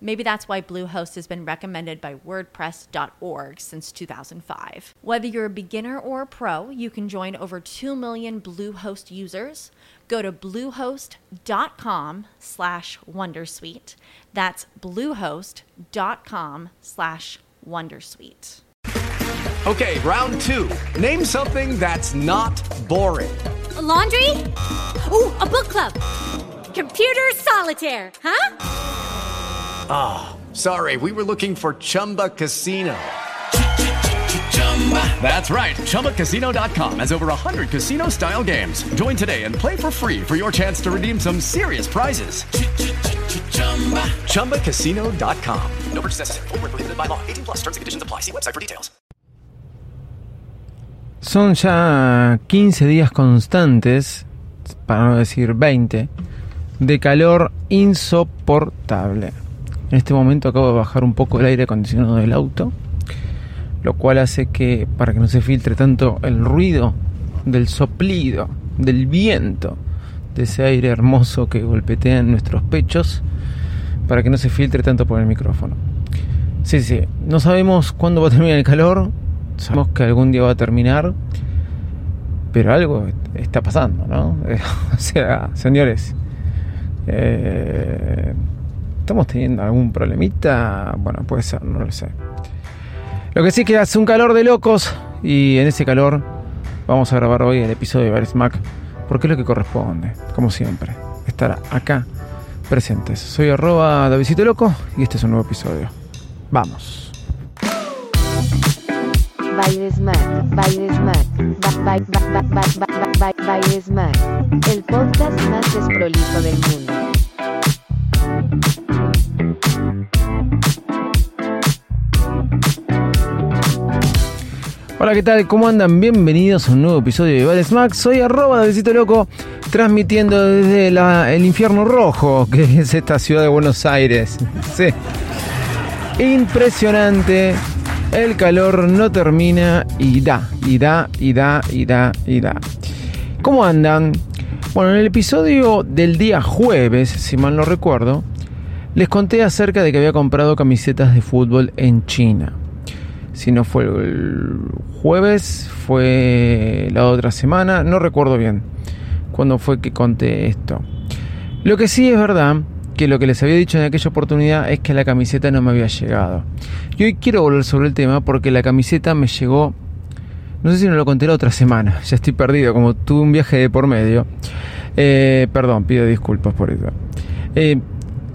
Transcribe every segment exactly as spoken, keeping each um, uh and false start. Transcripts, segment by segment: Maybe that's why Bluehost has been recommended by WordPress dot org since two thousand five. Whether you're a beginner or a pro, you can join over two million Bluehost users. Go to bluehost dot com slash wondersuite. That's bluehost dot com slash wondersuite. Okay, round two. Name something that's not boring. A laundry? Ooh, a book club. Computer solitaire, huh? Ah, oh, sorry, we were looking for Chumba Casino. That's right, chumba casino dot com has over one hundred casino-style games. Join today and play for free for your chance to redeem some serious prizes. chumba casino dot com. No purchase necessary. Void where prohibited by law. eighteen plus terms and conditions apply. See website for details. Son ya quince días constantes, para no decir veinte, de calor insoportable. En este momento acabo de bajar un poco el aire acondicionado del auto, lo cual hace que, para que no se filtre tanto el ruido del soplido, del viento, de ese aire hermoso que golpetea en nuestros pechos, para que no se filtre tanto por el micrófono. Sí, sí, no sabemos cuándo va a terminar el calor. Sabemos que algún día va a terminar, pero algo está pasando, ¿no? O sea, señores, eh, ¿estamos teniendo algún problemita? Bueno, puede ser, no lo sé. Lo que sí que hace un calor de locos, y en ese calor vamos a grabar hoy el episodio de Baires Mac, porque es lo que corresponde, como siempre, estar acá presentes. Soy arroba Davidito Loco y este es un nuevo episodio. Vamos. Baires Mac, Baires Mac, ba, ba, ba, ba, ba, ba, ba, Baires Mac, el podcast más desprolijo del mundo. Hola, ¿qué tal? ¿Cómo andan? Bienvenidos a un nuevo episodio de Vivales Max. Soy arroba Davidito Loco, transmitiendo desde la, el infierno rojo, que es esta ciudad de Buenos Aires. Sí. Impresionante. El calor no termina y da, y da, y da, y da, y da. ¿Cómo andan? Bueno, en el episodio del día jueves, si mal no recuerdo, les conté acerca de que había comprado camisetas de fútbol en China. Si no fue el jueves, fue la otra semana, no recuerdo bien cuándo fue que conté esto. Lo que sí es verdad, que lo que les había dicho en aquella oportunidad es que la camiseta no me había llegado. Y hoy quiero volver sobre el tema porque la camiseta me llegó, no sé si no lo conté la otra semana, ya estoy perdido, como tuve un viaje de por medio. Eh, perdón, pido disculpas por eso. Eh,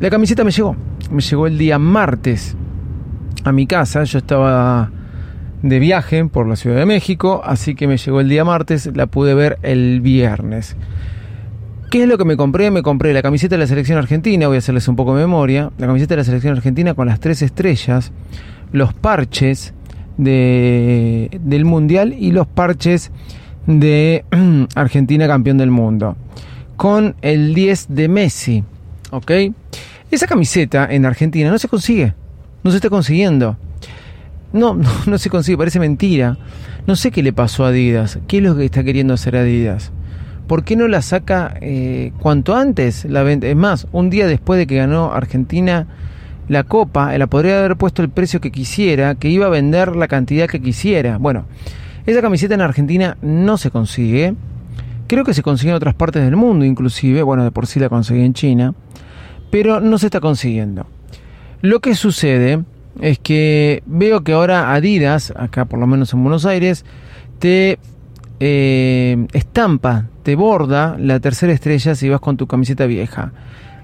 la camiseta me llegó, me llegó el día martes a mi casa, yo estaba de viaje por la Ciudad de México, así que me llegó el día martes, la pude ver el viernes. ¿Qué es lo que me compré? Me compré la camiseta de la selección argentina, voy a hacerles un poco de memoria, la camiseta de la selección argentina con las tres estrellas, los parches de, del mundial y los parches de Argentina campeón del mundo, con el diez de Messi, ¿ok? Esa camiseta en Argentina no se consigue, no se está consiguiendo, no, no, no se consigue, parece mentira, no sé qué le pasó a Adidas, qué es lo que está queriendo hacer Adidas. ¿Por qué no la saca eh, cuanto antes? La venta. Es más, un día después de que ganó Argentina la Copa, la podría haber puesto el precio que quisiera, que iba a vender la cantidad que quisiera. Bueno, esa camiseta en Argentina no se consigue. Creo que se consigue en otras partes del mundo, inclusive. Bueno, de por sí la conseguí en China. Pero no se está consiguiendo. Lo que sucede es que veo que ahora Adidas, acá por lo menos en Buenos Aires, te eh, estampa, te borda la tercera estrella si vas con tu camiseta vieja.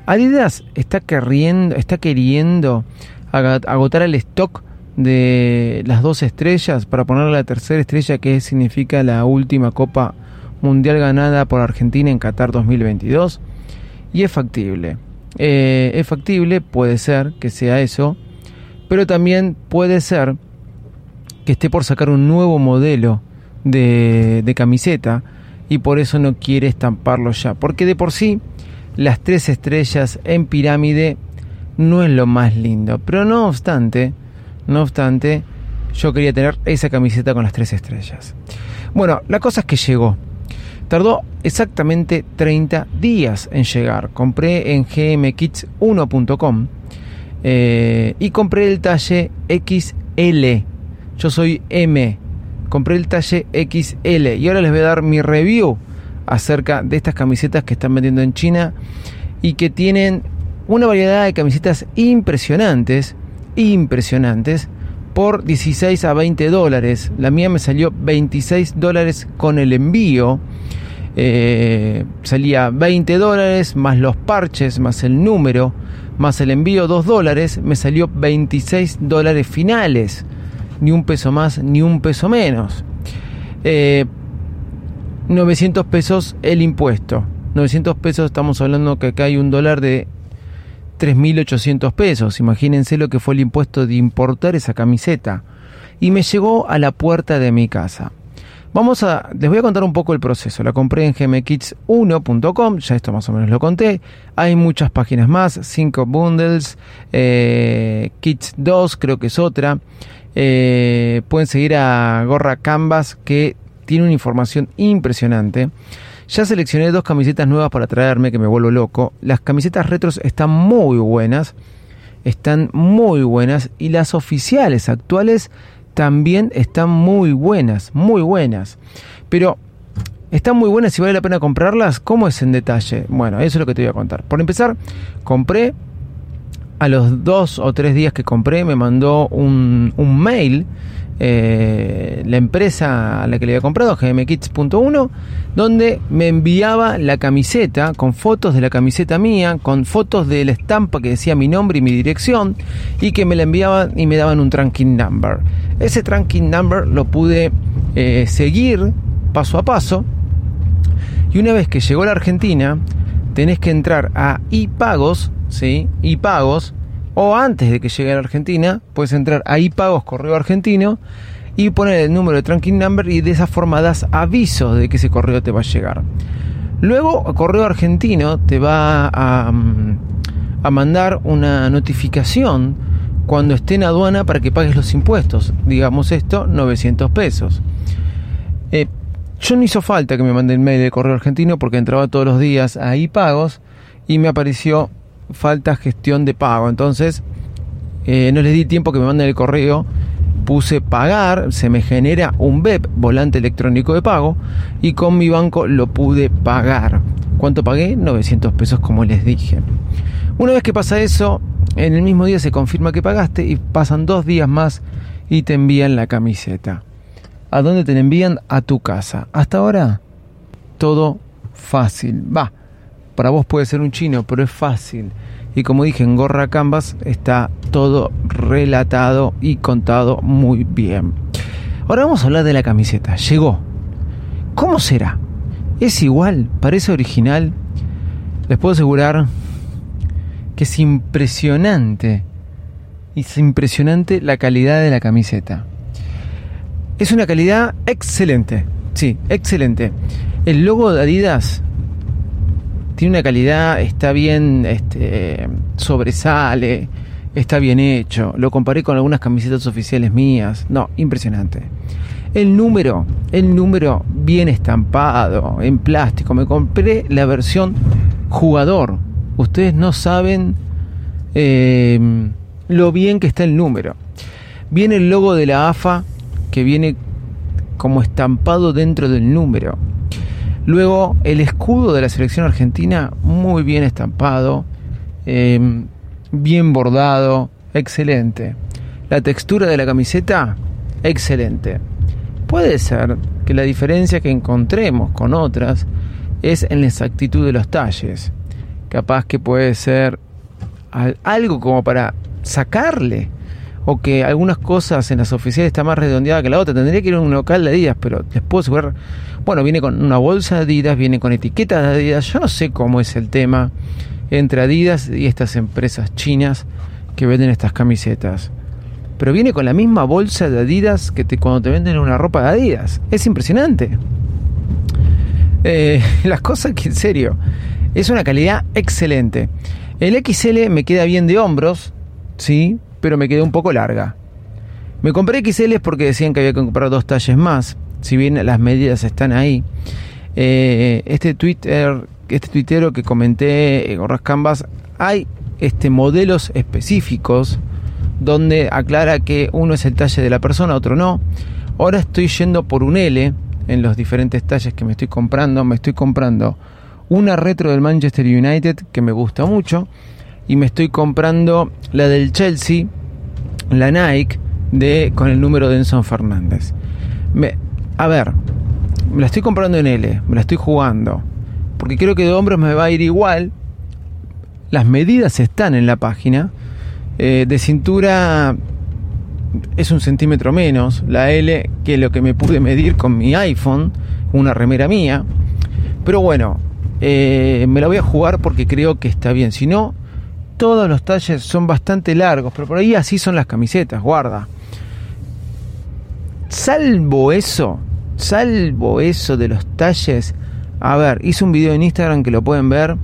Adidas está queriendo, está queriendo agotar el stock de las dos estrellas para poner la tercera estrella, que significa la última Copa Mundial ganada por Argentina en Qatar dos mil veintidós. Y es factible, eh, es factible, puede ser que sea eso, pero también puede ser que esté por sacar un nuevo modelo de, de camiseta y por eso no quiere estamparlo ya, porque de por sí las tres estrellas en pirámide no es lo más lindo, pero no obstante, no obstante, yo quería tener esa camiseta con las tres estrellas. Bueno, la cosa es que llegó. Tardó exactamente treinta días en llegar. Compré en g m kits uno punto com eh, y compré el talle equis ele. Yo soy M. Compré el talle equis ele y ahora les voy a dar mi review acerca de estas camisetas que están vendiendo en China y que tienen una variedad de camisetas impresionantes, impresionantes, por dieciséis a veinte dólares. La mía me salió veintiséis dólares con el envío. Eh, salía veinte dólares más los parches, más el número, más el envío, dos dólares. Me salió veintiséis dólares finales. Ni un peso más, ni un peso menos. Eh, novecientos pesos el impuesto. novecientos pesos, estamos hablando que acá hay un dólar de tres mil ochocientos pesos. Imagínense lo que fue el impuesto de importar esa camiseta. Y me llegó a la puerta de mi casa. Vamos a, les voy a contar un poco el proceso. La compré en g m kits uno punto com, ya esto más o menos lo conté. Hay muchas páginas más, cinco bundles, eh, Kits dos creo que es otra. Eh, pueden seguir a Gorra Canvas, que tiene una información impresionante. Ya seleccioné dos camisetas nuevas para traerme, que me vuelvo loco. Las camisetas retros están muy buenas, están muy buenas, y las oficiales actuales también están muy buenas, muy buenas. Pero, ¿están muy buenas y vale la pena comprarlas? ¿Cómo es en detalle? Bueno, eso es lo que te voy a contar. Por empezar, compré. A los dos o tres días que compré me mandó un, un mail eh, la empresa a la que le había comprado, g m kits uno punto com, donde me enviaba la camiseta con fotos de la camiseta mía, con fotos de la estampa que decía mi nombre y mi dirección, y que me la enviaban y me daban un tracking number. Ese tracking number lo pude eh, seguir paso a paso, y una vez que llegó a la Argentina tenés que entrar a ePagos, ¿sí? ePagos, o antes de que llegue a la Argentina puedes entrar a ePagos Correo Argentino y poner el número de tracking number, y de esa forma das avisos de que ese correo te va a llegar. Luego Correo Argentino te va a, a mandar una notificación cuando esté en aduana para que pagues los impuestos, digamos esto, novecientos pesos. eh, yo no hizo falta que me mande el mail de Correo Argentino porque entraba todos los días a ePagos y me apareció falta gestión de pago. Entonces eh, no les di tiempo que me manden el correo, puse pagar, se me genera un B E P, volante electrónico de pago, y con mi banco lo pude pagar. ¿Cuánto pagué? novecientos pesos, como les dije. Una vez que pasa eso, en el mismo día se confirma que pagaste y pasan dos días más y te envían la camiseta. ¿A dónde te la envían? A tu casa. Hasta ahora todo fácil, va. Para vos puede ser un chino, pero es fácil. Y como dije, en Gorra Canvas está todo relatado y contado muy bien. Ahora vamos a hablar de la camiseta. Llegó. ¿Cómo será? ¿Es igual? ¿Parece original? Les puedo asegurar que es impresionante. Es impresionante la calidad de la camiseta. Es una calidad excelente. Sí, excelente. El logo de Adidas tiene una calidad, está bien, este, sobresale, está bien hecho. Lo comparé con algunas camisetas oficiales mías. No, impresionante. El número, el número bien estampado, en plástico. Me compré la versión jugador. Ustedes no saben eh, lo bien que está el número. Viene el logo de la A F A, que viene como estampado dentro del número. Luego, el escudo de la selección argentina, muy bien estampado, eh, bien bordado, excelente. La textura de la camiseta, excelente. Puede ser que la diferencia que encontremos con otras es en la exactitud de los talles. capaz que puede ser algo como para sacarle, o que algunas cosas en las oficiales está más redondeada que la otra. Tendría que ir a un local de Adidas, pero les puedo asegurar, bueno, viene con una bolsa de Adidas, viene con etiquetas de Adidas. Yo no sé cómo es el tema entre Adidas y estas empresas chinas que venden estas camisetas, pero viene con la misma bolsa de Adidas que te, cuando te venden una ropa de Adidas. Es impresionante. Eh, las cosas que, en serio, es una calidad excelente. El X L me queda bien de hombros, sí, pero me quedó un poco larga. Me compré X L porque decían que había que comprar dos talles más, si bien las medidas están ahí. Eh, este Twitter, este tuitero que comenté, Gorra Canvas, hay este, modelos específicos donde aclara que uno es el talle de la persona, otro no. Ahora estoy yendo por un L en los diferentes talles que me estoy comprando. Me estoy comprando una retro del Manchester United que me gusta mucho, y me estoy comprando la del Chelsea, la Nike, de, con el número de Enzo Fernández. Me, a ver, me la estoy comprando en L, me la estoy jugando, porque creo que de hombros me va a ir igual. Las medidas están en la página. Eh, de cintura es un centímetro menos la L que lo que me pude medir con mi iPhone, una remera mía. Pero bueno, eh, me la voy a jugar porque creo que está bien. Si no, todos los talles son bastante largos, pero por ahí así son las camisetas, guarda. Salvo eso, salvo eso de los talles, a ver, hice un video en Instagram que lo pueden ver.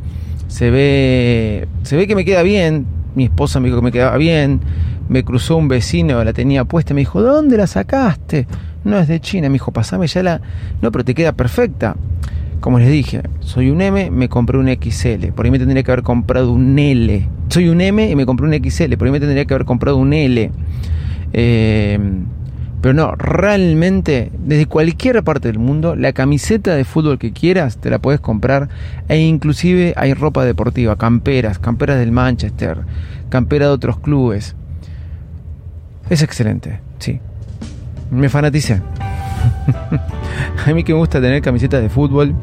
Se ve, se ve que me queda bien. Mi esposa me dijo que me quedaba bien. Me cruzó un vecino, la tenía puesta, me dijo, ¿de dónde la sacaste? No, es de China. Me dijo, pasame ya la... No, pero te queda perfecta. Como les dije, soy un M, me compré un X L. Por ahí me tendría que haber comprado un L. Soy un M y me compré un X L. Por ahí me tendría que haber comprado un L. Eh, pero no, realmente, desde cualquier parte del mundo, la camiseta de fútbol que quieras, te la puedes comprar. E inclusive hay ropa deportiva, camperas, camperas del Manchester, camperas de otros clubes. Es excelente, sí. Me fanaticé. A mí que me gusta tener camisetas de fútbol,